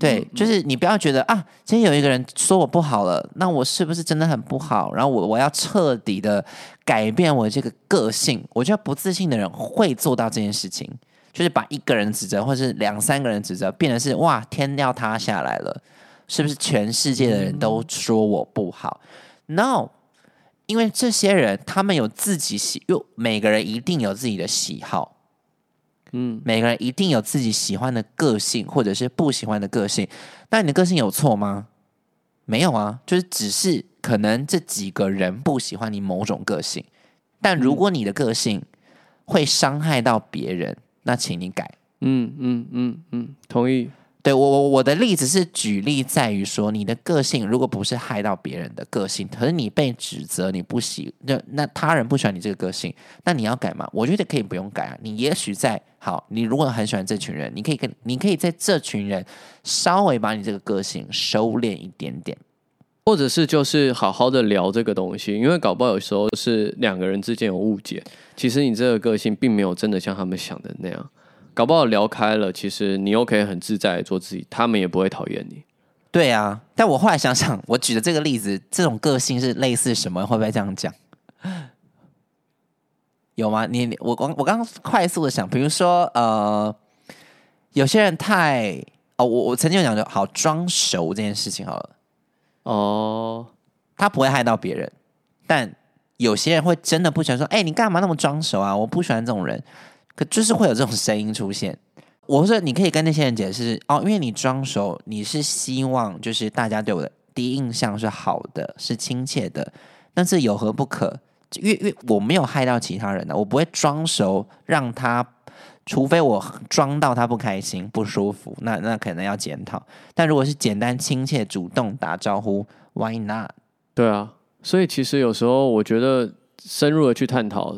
对，就是你不要觉得啊，今天有一个人说我不好了，那我是不是真的很不好？然后我要彻底的改变我这个个性。我觉得不自信的人会做到这件事情，就是把一个人指责或是两三个人指责，变成是哇，天要塌下来了，是不是全世界的人都说我不好？ No， 因为这些人他们有自己每个人一定有自己的喜好。每个人一定有自己喜欢的个性或者是不喜欢的个性，那你的个性有错吗？没有啊，就是只是可能这几个人不喜欢你某种个性，但如果你的个性会伤害到别人，那请你改。同意。对，我的例子是举例在于说，你的个性如果不是害到别人的个性，可是你被指责你不喜，那他人不喜欢你这个个性，那你要改吗？我觉得可以不用改啊。你也许你如果很喜欢这群人，你可以在这群人稍微把你这个个性收敛一点点，或者是就是好好的聊这个东西，因为搞不好有时候是两个人之间有误解，其实你这个个性并没有真的像他们想的那样。搞不好聊开了，其实你又可以很自在的做自己，他们也不会讨厌你。对啊，但我后来想想，我举的这个例子，这种个性是类似什么？会不会这样讲？有吗？我刚快速的想，比如说有些人太我曾经有讲过好装熟这件事情好了，哦，他不会害到别人，但有些人会真的不喜欢说，哎，你干嘛那么装熟啊？我不喜欢这种人，可就是会有这种声音出现。我说你可以跟那些人解释哦，因为你装熟，你是希望就是大家对我的第一印象是好的，是亲切的，但是有何不可？因为我没有害到其他人的，我不会装熟让他，除非我装到他不开心、不舒服，那可能要检讨。但如果是简单、亲切、主动打招呼 ，Why not？ 对啊，所以其实有时候我觉得深入的去探讨，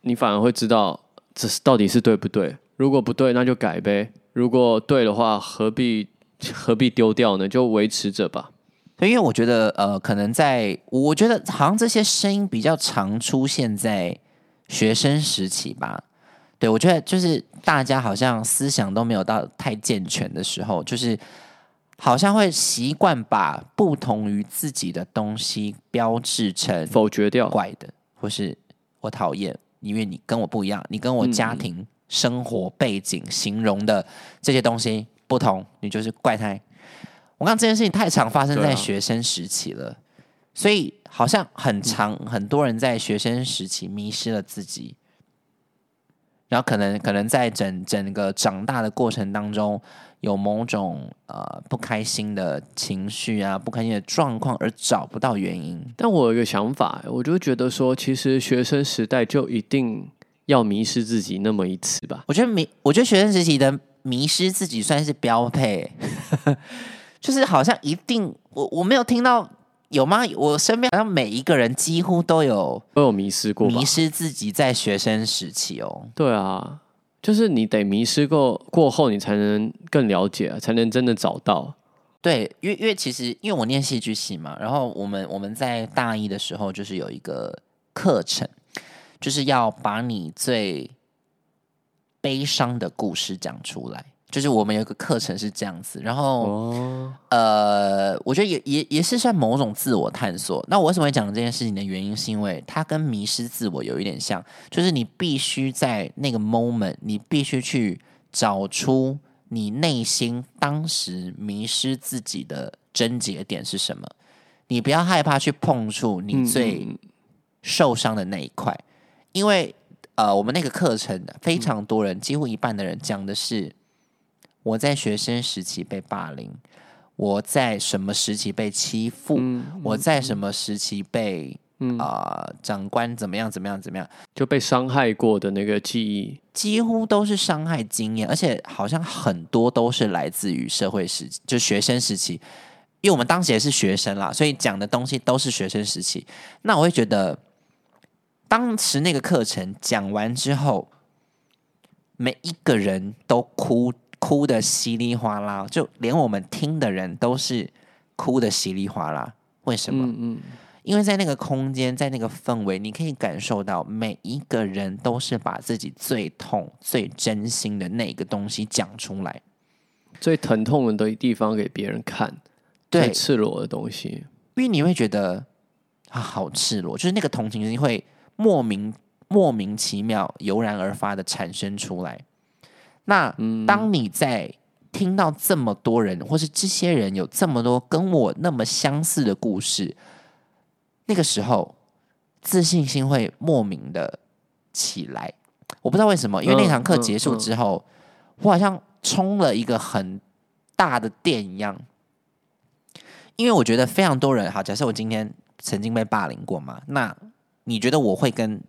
你反而会知道这到底是对不对。如果不对，那就改呗；如果对的话，何必丢掉呢？就维持着吧。因为我觉得，可能在我觉得好像这些声音比较常出现在学生时期吧。对，我觉得就是大家好像思想都没有到太健全的时候，就是好像会习惯把不同于自己的东西标志成否决掉、怪的，或是我讨厌，因为你跟我不一样，你跟我家庭、生活背景、形容的这些东西不同，你就是怪胎。我刚刚这件事情太常发生在学生时期了，所以好像很常很多人在学生时期迷失了自己，然后可能在整个长大的过程当中有某种不开心的情绪啊、不开心的状况而找不到原因。但我有一个想法，我就觉得说，其实学生时代就一定要迷失自己那么一次吧。我觉得学生时期的迷失自己算是标配。就是好像一定，我没有听到有吗？我身边好像每一个人几乎都有迷失过吧，迷失自己在学生时期哦。对啊，就是你得迷失过后，你才能更了解，才能真的找到。对，因为其实因为我念戏剧系嘛，然后我们在大一的时候就是有一个课程，就是要把你最悲伤的故事讲出来。就是我们有一个课程是这样子，然后我觉得也是算某种自我探索。那我为什么会讲这件事情的原因，是因为它跟迷失自我有一点像，就是你必须在那个 moment， 你必须去找出你内心当时迷失自己的症结点是什么。你不要害怕去碰触你最受伤的那一块，因为我们那个课程非常多人，几乎一半的人讲的是。我在学生时期被霸凌，我在什么时期被欺负，我在什么时期被长官怎么样怎么样怎么样，就被伤害过的那个记忆，几乎都是伤害经验，而且好像很多都是来自于社会时期，就学生时期，因为我们当时也是学生啦，所以讲的东西都是学生时期。那我会觉得，当时那个课程讲完之后，每一个人都哭的稀里哗啦，就连我们听的人都是哭的稀里哗啦。为什么？因为在那个空间，在那个氛围，你可以感受到每一个人都是把自己最痛、最真心的那个东西讲出来，最疼痛的地方给别人看，最赤裸的东西。因为你会觉得啊，好赤裸，就是那个同情心会莫名其妙、油然而发的产生出来。那当你在听到这么多人，或是这些人有这么多跟我那么相似的故事，那个时候自信心会莫名的起来。我不知道为什么，因为那堂课结束之后，我好像冲了一个很大的电一样。因为我觉得非常多人，好，假设我今天曾经被霸凌过嘛，那你觉得我会跟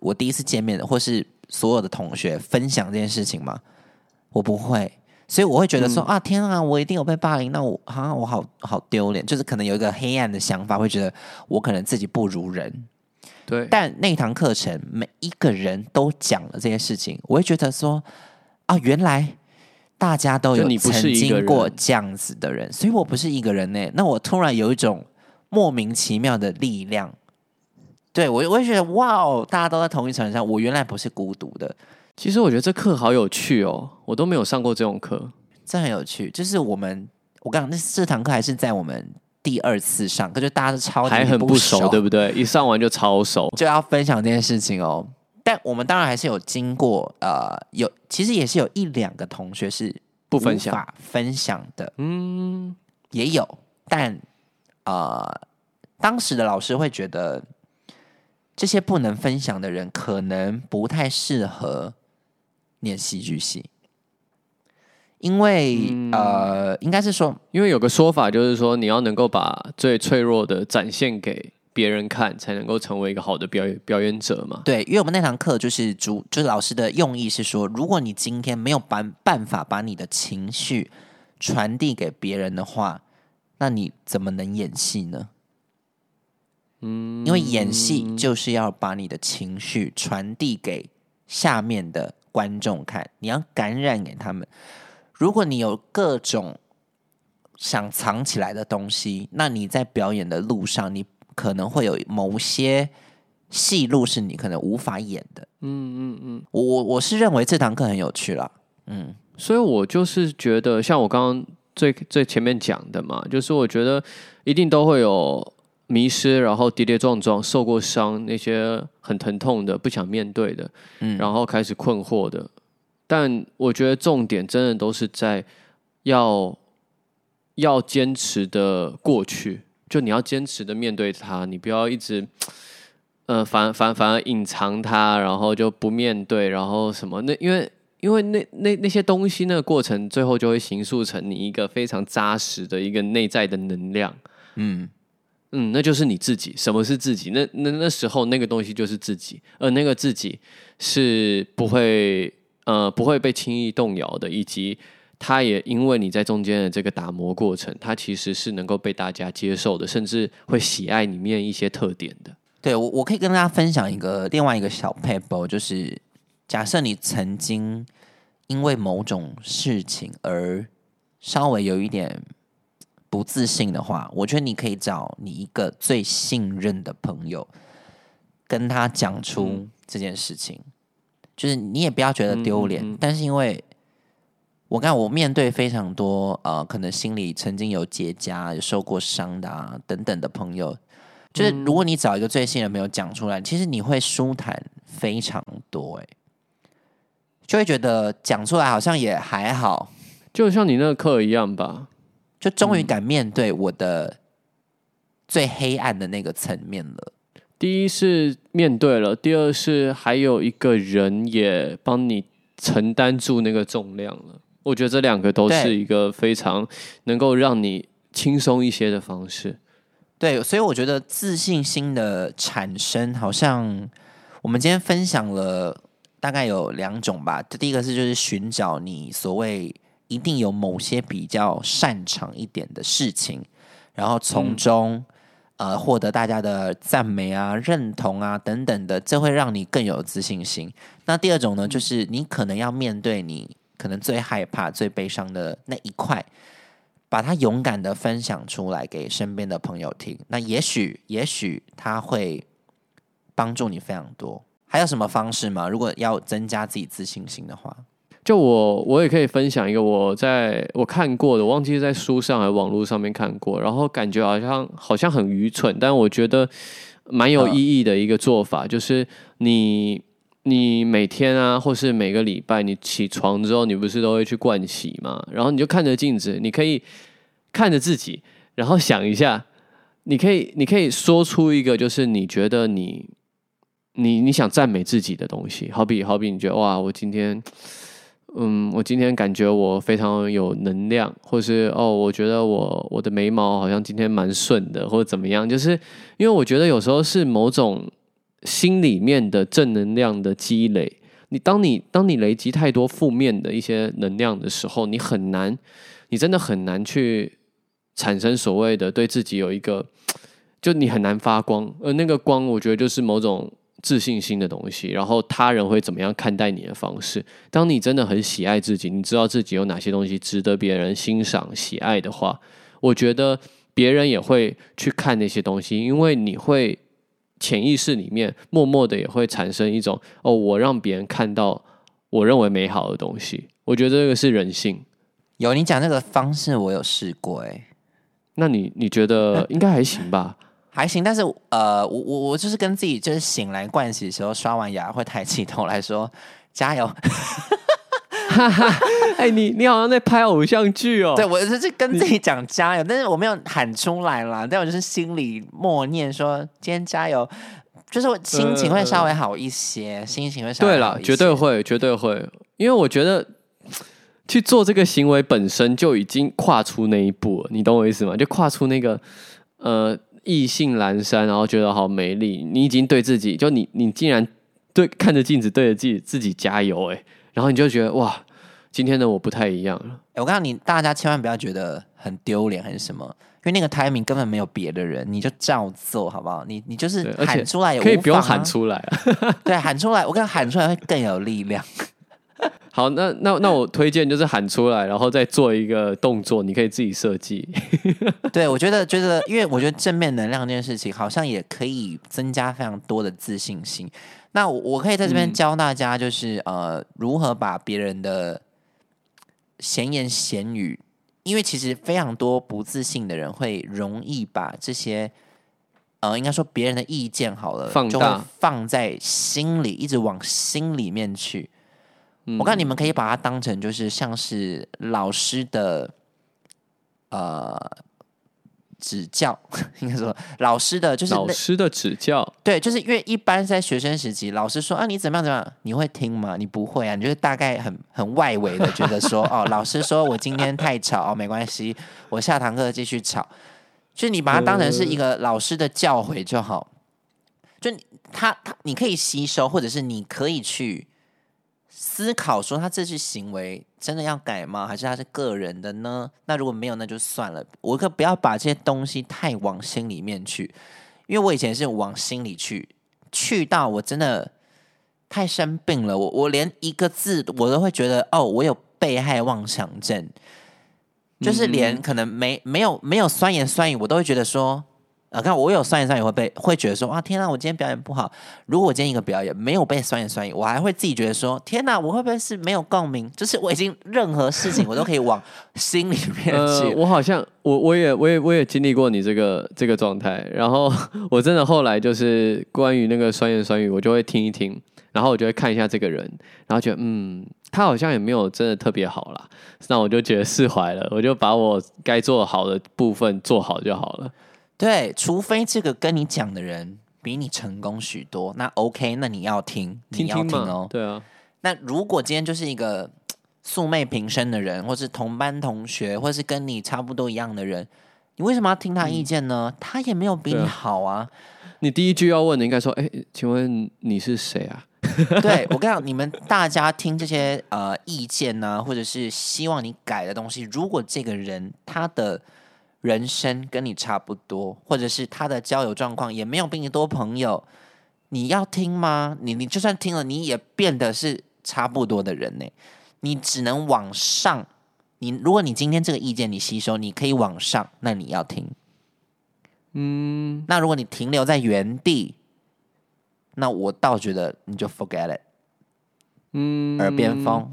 我第一次见面的，或是所有的同学分享这件事情吗？我不会，所以我会觉得说啊，天啊，我一定有被霸凌，那我啊，我好丢脸，就是可能有一个黑暗的想法，会觉得我可能自己不如人。对，但那堂课程每一个人都讲了这些事情，我会觉得说啊，原来大家都有曾经过这样子的人，所以我不是一个人欸。那我突然有一种莫名其妙的力量。对，我也觉得哇哦，大家都在同一层上，我原来不是孤独的。其实我觉得这课好有趣哦，我都没有上过这种课，这很有趣。就是我刚刚这堂课还是在我们第二次上课，就大家都超级还很不熟，对不对？一上完就超熟，就要分享这件事情哦。但我们当然还是有经过有其实也是有一两个同学是不分享、无法分享的，嗯，也有，但当时的老师会觉得这些不能分享的人可能不太适合念戏剧系，因为、应该是说，因为有个说法就是说，你要能够把最脆弱的展现给别人看，才能够成为一个好的表演者嘛。对，因为我们那堂课就是老师的用意是说，如果你今天没有办法把你的情绪传递给别人的话，那你怎么能演戏呢？嗯，因为演戏就是要把你的情绪传递给下面的观众看，你要感染给他们。如果你有各种想藏起来的东西，那你在表演的路上，你可能会有某些戏路是你可能无法演的。嗯嗯嗯，我是认为这堂课很有趣啦。嗯，所以我就是觉得，像我刚刚最前面讲的嘛，就是我觉得一定都会有迷失，然后跌跌撞撞、受过伤那些很疼痛的、不想面对的，嗯，然后开始困惑的。但我觉得重点真的都是在要坚持的过去，就你要坚持的面对它，你不要一直反而隐藏它，然后就不面对，然后什么那因为那些东西那个过程最后就会形塑成你一个非常扎实的一个内在的能量，嗯。嗯，那就是你自己。什么是自己？那时候那个东西就是自己，而那个自己是不会被轻易动摇的，以及它也因为你在中间的这个打磨过程，它其实是能够被大家接受的，甚至会喜爱里面一些特点的。对，我可以跟大家分享另外一个小撇步，就是假设你曾经因为某种事情而稍微有一点不自信的话，我觉得你可以找你一个最信任的朋友，跟他讲出这件事情，就是你也不要觉得丢脸，但是因为我面对非常多可能心里曾经有结痂、有受过伤的啊等等的朋友，就是如果你找一个最信任的朋友讲出来，其实你会舒坦非常多，就会觉得讲出来好像也还好，就像你那个课一样吧。就终于敢面对我的最黑暗的那个层面了。第一是面对了，第二是还有一个人也帮你承担住那个重量了。我觉得这两个都是一个非常能够让你轻松一些的方式。对，所以我觉得自信心的产生，好像我们今天分享了大概有两种吧。第一个是就是寻找你所谓一定有某些比较擅长一点的事情，然后从中获得大家的赞美啊、认同啊等等的，这会让你更有自信心。那第二种呢，就是你可能要面对你可能最害怕、最悲伤的那一块，把它勇敢的分享出来给身边的朋友听。那也许它会帮助你非常多。还有什么方式吗？如果要增加自己自信心的话？就我也可以分享一个我看过的，我忘记在书上还是网络上面看过，然后感觉好像很愚蠢，但我觉得蛮有意义的一个做法，就是你每天啊，或是每个礼拜你起床之后，你不是都会去盥洗嘛？然后你就看着镜子，你可以看着自己，然后想一下，你可以说出一个就是你觉得你想赞美自己的东西，好比你觉得哇，我今天感觉我非常有能量，或是我觉得我的眉毛好像今天蛮顺的，或者怎么样，就是因为我觉得有时候是某种心里面的正能量的积累。当你累积太多负面的一些能量的时候，你真的很难去产生所谓的对自己有一个，就你很难发光，而那个光我觉得就是某种自信心的东西，然后他人会怎么样看待你的方式。当你真的很喜爱自己，你知道自己有哪些东西值得别人欣赏、喜爱的话，我觉得别人也会去看那些东西，因为你会潜意识里面默默的也会产生一种我让别人看到我认为美好的东西。我觉得这个是人性。有，你讲那个方式我有试过，那你觉得应该还行吧？还行，但是我就是跟自己就是醒来盥洗的时候刷完牙会抬起头来说加油。哎，你好像在拍偶像剧哦。对，我就是跟自己讲加油，但是我没有喊出来啦，但我就是心里默念说今天加油，就是我心情会稍微好一些，心情会稍微好一些。对啦，绝对会，绝对会，因为我觉得去做这个行为本身就已经跨出那一步了，你懂我意思吗？就跨出那个意兴阑珊，然后觉得好美丽，你已经对自己，就你竟然对看着镜子对着自己加油哎、欸。然后你就觉得哇，今天的我不太一样了。我告诉你，大家千万不要觉得很丢脸还是什么，因为那个 timing 根本没有别的人，你就照做好不好？你就是喊出来也无妨、啊，可以不用喊出来、啊。对，喊出来，我跟喊出来会更有力量。好，那我推荐就是喊出来，然后再做一个动作，你可以自己设计。对，我觉得，因为我觉得正面能量这件事情，好像也可以增加非常多的自信心。那我可以在这边教大家，就是、如何把别人的闲言闲语，因为其实非常多不自信的人会容易把这些，应该说别人的意见好了，就会放在心里，一直往心里面去。我看你们可以把它当成就是像是老师的指教，应该说老师的就是老师的指教，对，就是因为一般在学生时期，老师说啊你怎么样，你会听吗？你不会啊，你就是大概很外围的觉得说哦，老师说我今天太吵哦，没关系，我下堂课继续吵，就是你把它当成是一个老师的教诲就好，就他你可以吸收，或者是你可以去思考说他这些行为真的要改吗？还是他是个人的呢？那如果没有，那就算了。我可不要把这些东西太往心里面去，因为我以前是往心里去到我真的太生病了，我连一个字我都会觉得哦，我有被害妄想症，就是连可能没有酸言酸语，我都会觉得说。看我有酸言酸语会觉得说啊天哪，我今天表演不好。如果我今天一个表演没有被酸言酸语，我还会自己觉得说天哪，我会不会是没有共鸣？就是我已经任何事情我都可以往心里面去。我好像我也经历过你这个状态。然后我真的后来就是关于那个酸言酸语，我就会听一听，然后我就会看一下这个人，然后觉得他好像也没有真的特别好啦，那我就觉得释怀了，我就把我该做好的部分做好就好了。对，除非这个跟你讲的人比你成功许多，那 OK， 那你要听，你要听哦。对啊。那如果今天就是一个素昧平生的人，或是同班同学，或是跟你差不多一样的人，你为什么要听他意见呢？他也没有比你好啊。你第一句要问的应该说：“哎，请问你是谁啊？”对，我跟你讲，你们大家听这些意见呢，或者是希望你改的东西，如果这个人他的人生跟你差不多，或者是他的交友状况也没有比你多朋友，你要听吗？你就算听了，你也变得是差不多的人呢。你只能往上。如果你今天这个意见你吸收，你可以往上，那你要听。那如果你停留在原地，那我倒觉得你就 forget it。耳边风，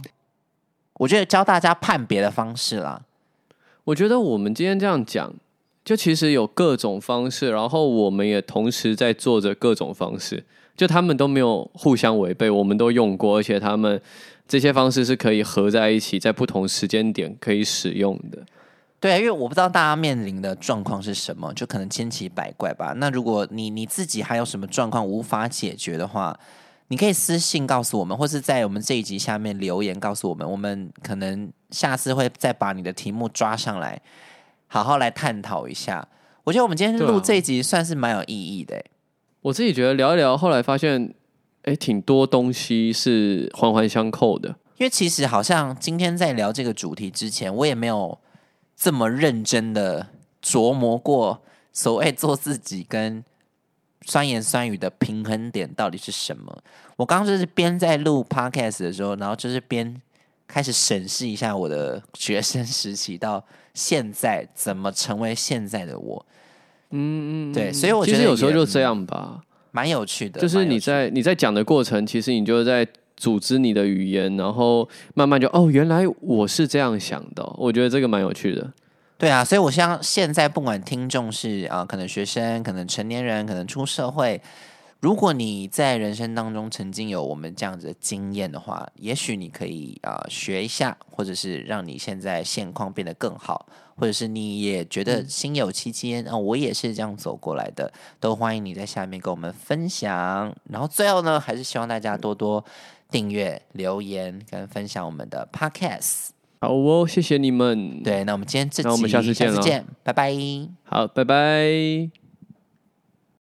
我觉得教大家判别的方式啦。我觉得我们今天这样讲，就其实有各种方式，然后我们也同时在做着各种方式，就他们都没有互相违背，我们都用过，而且他们这些方式是可以合在一起，在不同时间点可以使用的。对，因为我不知道大家面临的状况是什么，就可能千奇百怪吧。那如果你自己还有什么状况无法解决的话，你可以私信告诉我们，或是在我们这一集下面留言告诉我们，我们可能下次会再把你的题目抓上来，好好来探讨一下。我觉得我们今天录这一集算是蛮有意义的、欸啊、我自己觉得聊一聊，后来发现挺多东西是环环相扣的。因为其实好像今天在聊这个主题之前，我也没有这么认真的琢磨过所谓做自己跟酸言酸语的平衡点到底是什么？我刚刚就是边在录 podcast 的时候，然后就是边开始审视一下我的学生时期到现在怎么成为现在的我。对，所以我觉得其实有时候就这样吧，蛮有趣的。就是你在讲的过程，其实你就在组织你的语言，然后慢慢就哦，原来我是这样想的哦。我觉得这个蛮有趣的。对啊，所以我像现在不管听众是可能学生，可能成年人，可能出社会，如果你在人生当中曾经有我们这样子的经验的话，也许你可以学一下，或者是让你现在现况变得更好，或者是你也觉得心有戚戚焉，我也是这样走过来的，都欢迎你在下面跟我们分享。然后最后呢，还是希望大家多多订阅、留言跟分享我们的 podcast。好哦，谢谢你们。对，那我们今天这集，那我们下次见，拜拜。好，拜拜。